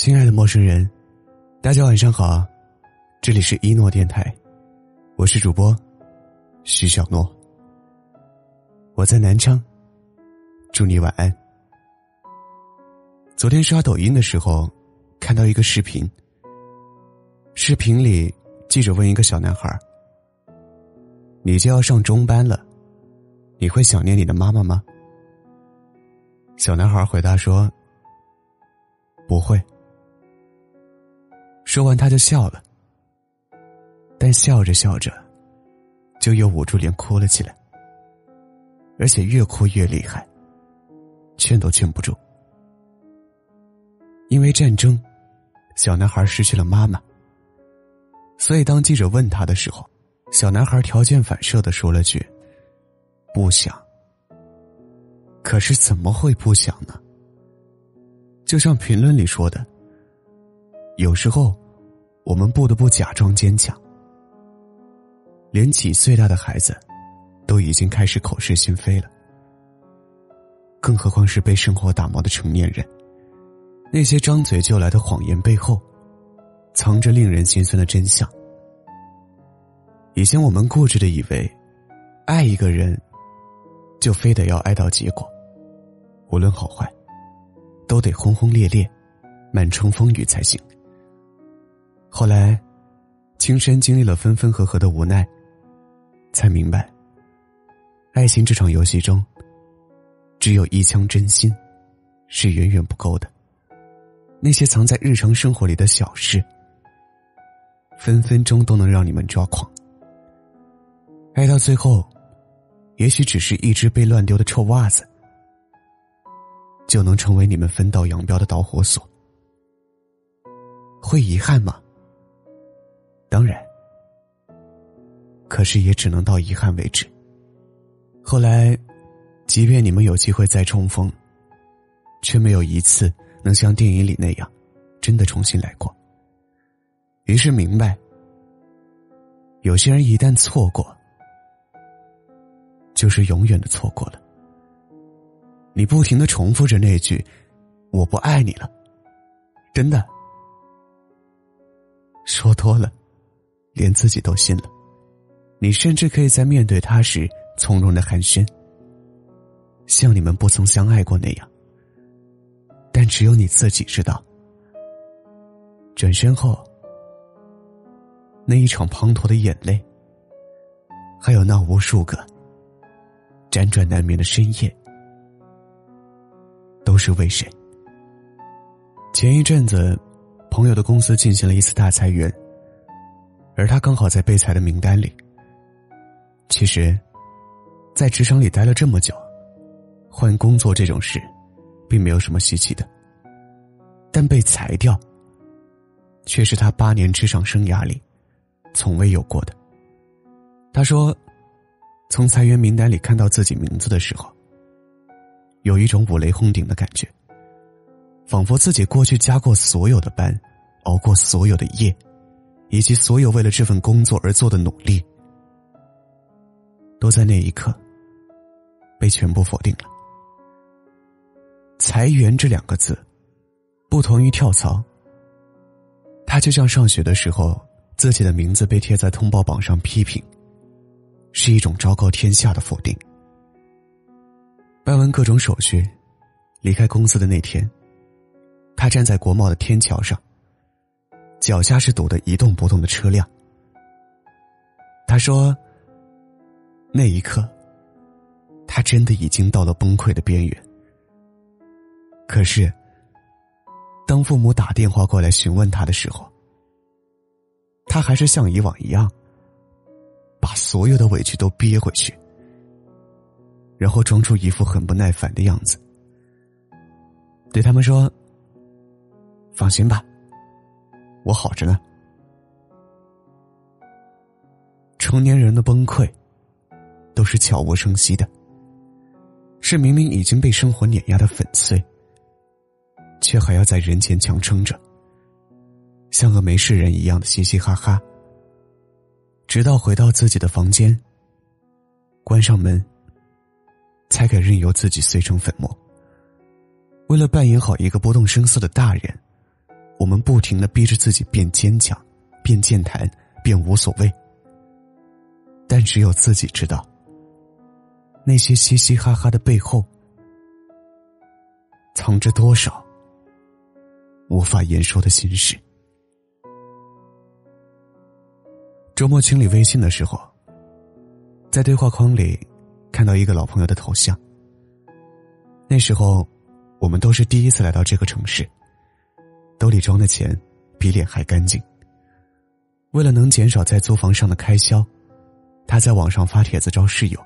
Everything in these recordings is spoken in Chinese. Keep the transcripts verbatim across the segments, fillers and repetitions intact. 亲爱的陌生人，大家晚上好，这里是一诺电台，我是主播徐小诺，我在南昌，祝你晚安。昨天刷抖音的时候，看到一个视频，视频里记者问一个小男孩，你就要上中班了，你会想念你的妈妈吗？小男孩回答说，不会。说完他就笑了，但笑着笑着就又捂住脸哭了起来，而且越哭越厉害，劝都劝不住。因为战争，小男孩失去了妈妈，所以当记者问他的时候，小男孩条件反射地说了句，不想。可是怎么会不想呢？就像评论里说的，有时候我们不得不假装坚强。连几岁大的孩子都已经开始口是心非了，更何况是被生活打磨的成年人。那些张嘴就来的谎言背后，藏着令人心酸的真相。以前我们固执地以为，爱一个人就非得要爱到结果，无论好坏都得轰轰烈烈满城风雨才行。后来亲身经历了分分合合的无奈，才明白爱情这场游戏中，只有一腔真心是远远不够的。那些藏在日常生活里的小事，分分钟都能让你们抓狂。爱到最后，也许只是一只被乱丢的臭袜子，就能成为你们分道扬镳的导火索。会遗憾吗？当然，可是也只能到遗憾为止。后来即便你们有机会再重逢，却没有一次能像电影里那样真的重新来过。于是明白，有些人一旦错过，就是永远的错过了。你不停地重复着那句，我不爱你了，真的说多了，连自己都信了。你甚至可以在面对他时从容的寒暄，像你们不曾相爱过那样。但只有你自己知道，转身后那一场滂沱的眼泪，还有那无数个辗转难眠的深夜，都是为谁？前一阵子朋友的公司进行了一次大裁员，而他刚好在被裁的名单里。其实在职场里待了这么久，换工作这种事并没有什么稀奇的，但被裁掉却是他八年职场生涯里从未有过的。他说，从裁员名单里看到自己名字的时候，有一种五雷轰顶的感觉，仿佛自己过去加过所有的班，熬过所有的夜，以及所有为了这份工作而做的努力，都在那一刻被全部否定了。裁员这两个字不同于跳槽，它就像上学的时候自己的名字被贴在通报榜上批评，是一种昭告天下的否定。办完各种手续离开公司的那天，他站在国贸的天桥上，脚下是堵得一动不动的车辆。他说，那一刻他真的已经到了崩溃的边缘。可是当父母打电话过来询问他的时候，他还是像以往一样把所有的委屈都憋回去，然后装出一副很不耐烦的样子，对他们说，放心吧，我好着呢。成年人的崩溃都是悄无声息的，是明明已经被生活碾压的粉碎，却还要在人前强撑着，像个没事人一样的嘻嘻哈哈，直到回到自己的房间，关上门，才敢任由自己碎成粉末。为了扮演好一个不动声色的大人，我们不停地逼着自己变坚强，变健谈，变无所谓。但只有自己知道，那些嘻嘻哈哈的背后，藏着多少无法言说的心事。周末清理微信的时候，在对话框里看到一个老朋友的头像。那时候我们都是第一次来到这个城市，兜里装的钱比脸还干净。为了能减少在租房上的开销，他在网上发帖子招室友，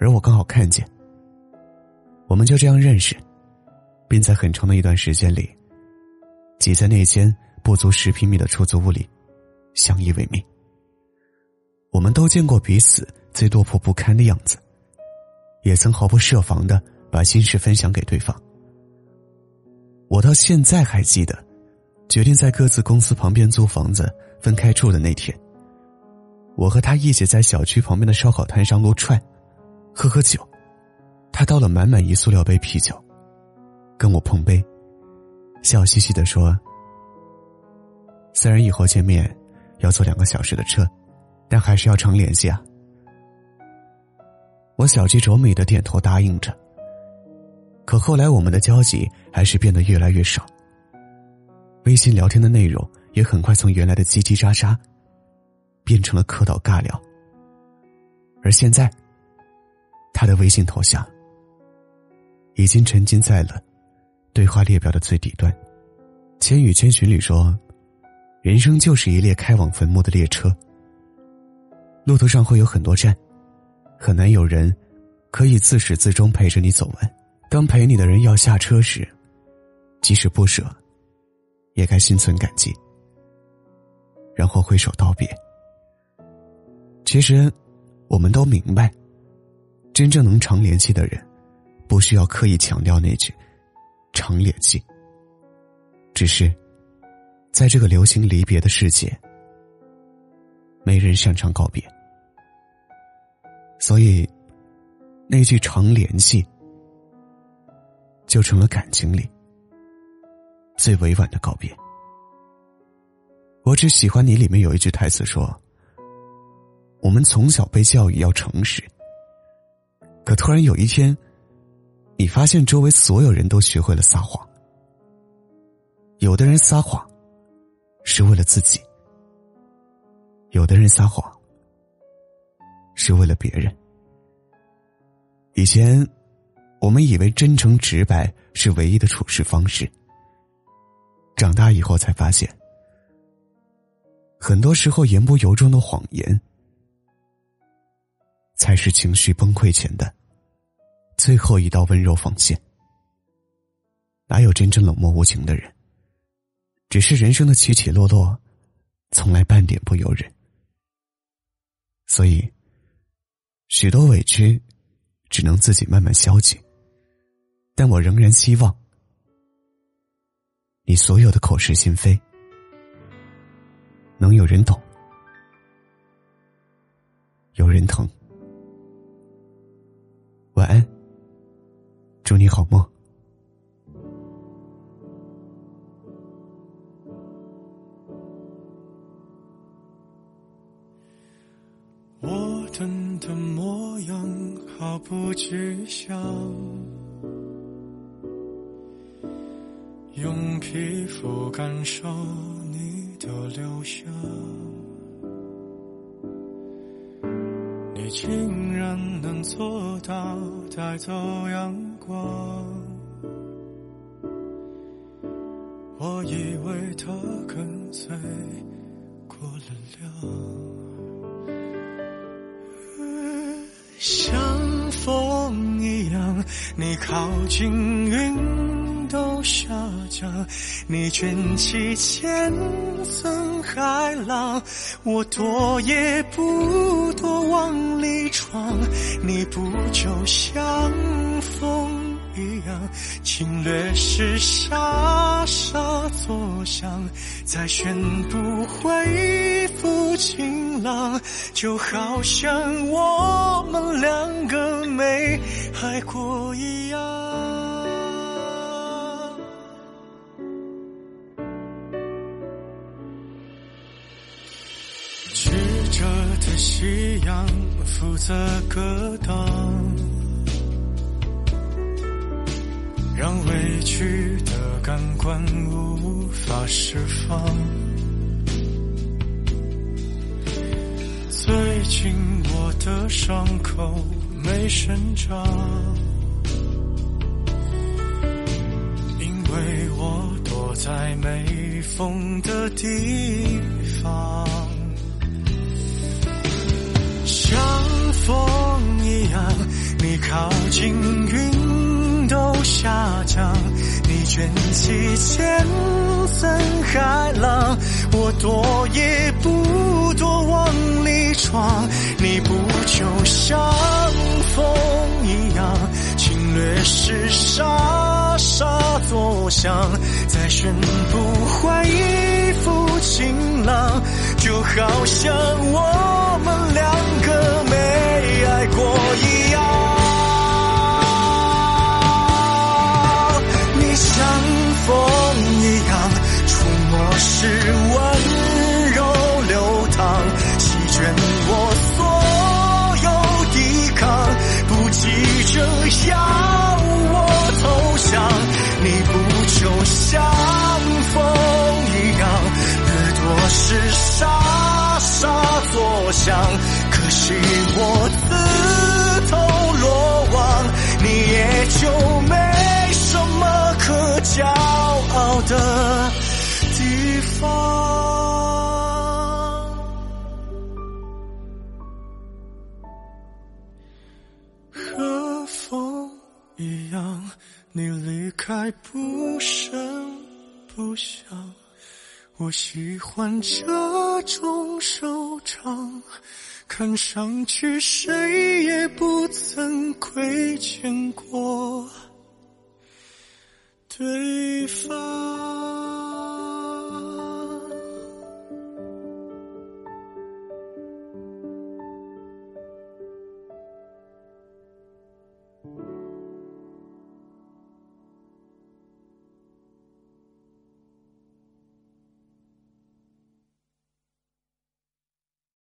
而我刚好看见。我们就这样认识，并在很长的一段时间里挤在那间不足十平米的出租屋里相依为命。我们都见过彼此最落魄不堪的样子，也曾毫不设防地把心事分享给对方。我到现在还记得决定在各自公司旁边租房子分开住的那天，我和他一起在小区旁边的烧烤摊上撸串喝喝酒。他倒了满满一塑料杯啤酒跟我碰杯，笑嘻嘻地说，虽然以后见面要坐两个小时的车，但还是要常联系啊。我小鸡啄米地点头答应着。可后来我们的交集还是变得越来越少，微信聊天的内容也很快从原来的叽叽喳喳变成了客套尬聊。而现在他的微信头像已经沉浸在了对话列表的最底端。千与千寻里说，人生就是一列开往坟墓的列车，路途上会有很多站，很难有人可以自始至终陪着你走完。当陪你的人要下车时，即使不舍也该心存感激，然后挥手道别。其实我们都明白，真正能常联系的人不需要刻意强调那句常联系，只是在这个流行离别的世界，没人擅长告别。所以那句常联系就成了感情里最委婉的告别。我只喜欢你里面有一句台词说，我们从小被教育要诚实，可突然有一天你发现周围所有人都学会了撒谎。有的人撒谎是为了自己，有的人撒谎是为了别人。以前我们以为真诚直白是唯一的处事方式，长大以后才发现，很多时候言不由衷的谎言才是情绪崩溃前的最后一道温柔防线。哪有真正冷漠无情的人？只是人生的起起落落从来半点不由人。所以许多委屈只能自己慢慢消解，但我仍然希望你所有的口是心非能有人懂，有人疼。晚安，祝你好梦。我等的模样毫不具象，用皮肤感受你的留下，你竟然能做到带走阳光，我以为它跟随过了量。像风一样，你靠近云都下降，你卷起千层海浪，我躲也不躲往里闯，你不就像风一样，侵略时沙沙作响，再宣布恢复晴朗，就好像我们两个没爱过一样。夕阳负责格挡，让委屈的感官无法释放。最近我的伤口没生长，因为我躲在没风的地方，像风一样，你靠近云都下降，你卷起千层海浪，我躲也不躲往里闯，你不就像风一样，侵略时沙沙作响，再宣布换一副晴朗，就好像我们两个没爱过一样。你像风一样，触摸时温柔流淌，席卷我所有抵抗，不急着要我投降，你不就像风一样，耳朵是沙沙作响，可惜我自投罗网，你也就没什么可骄傲的地方。和风一样，你离开不声不响，我喜欢这种收场，看上去谁也不曾亏欠过对方。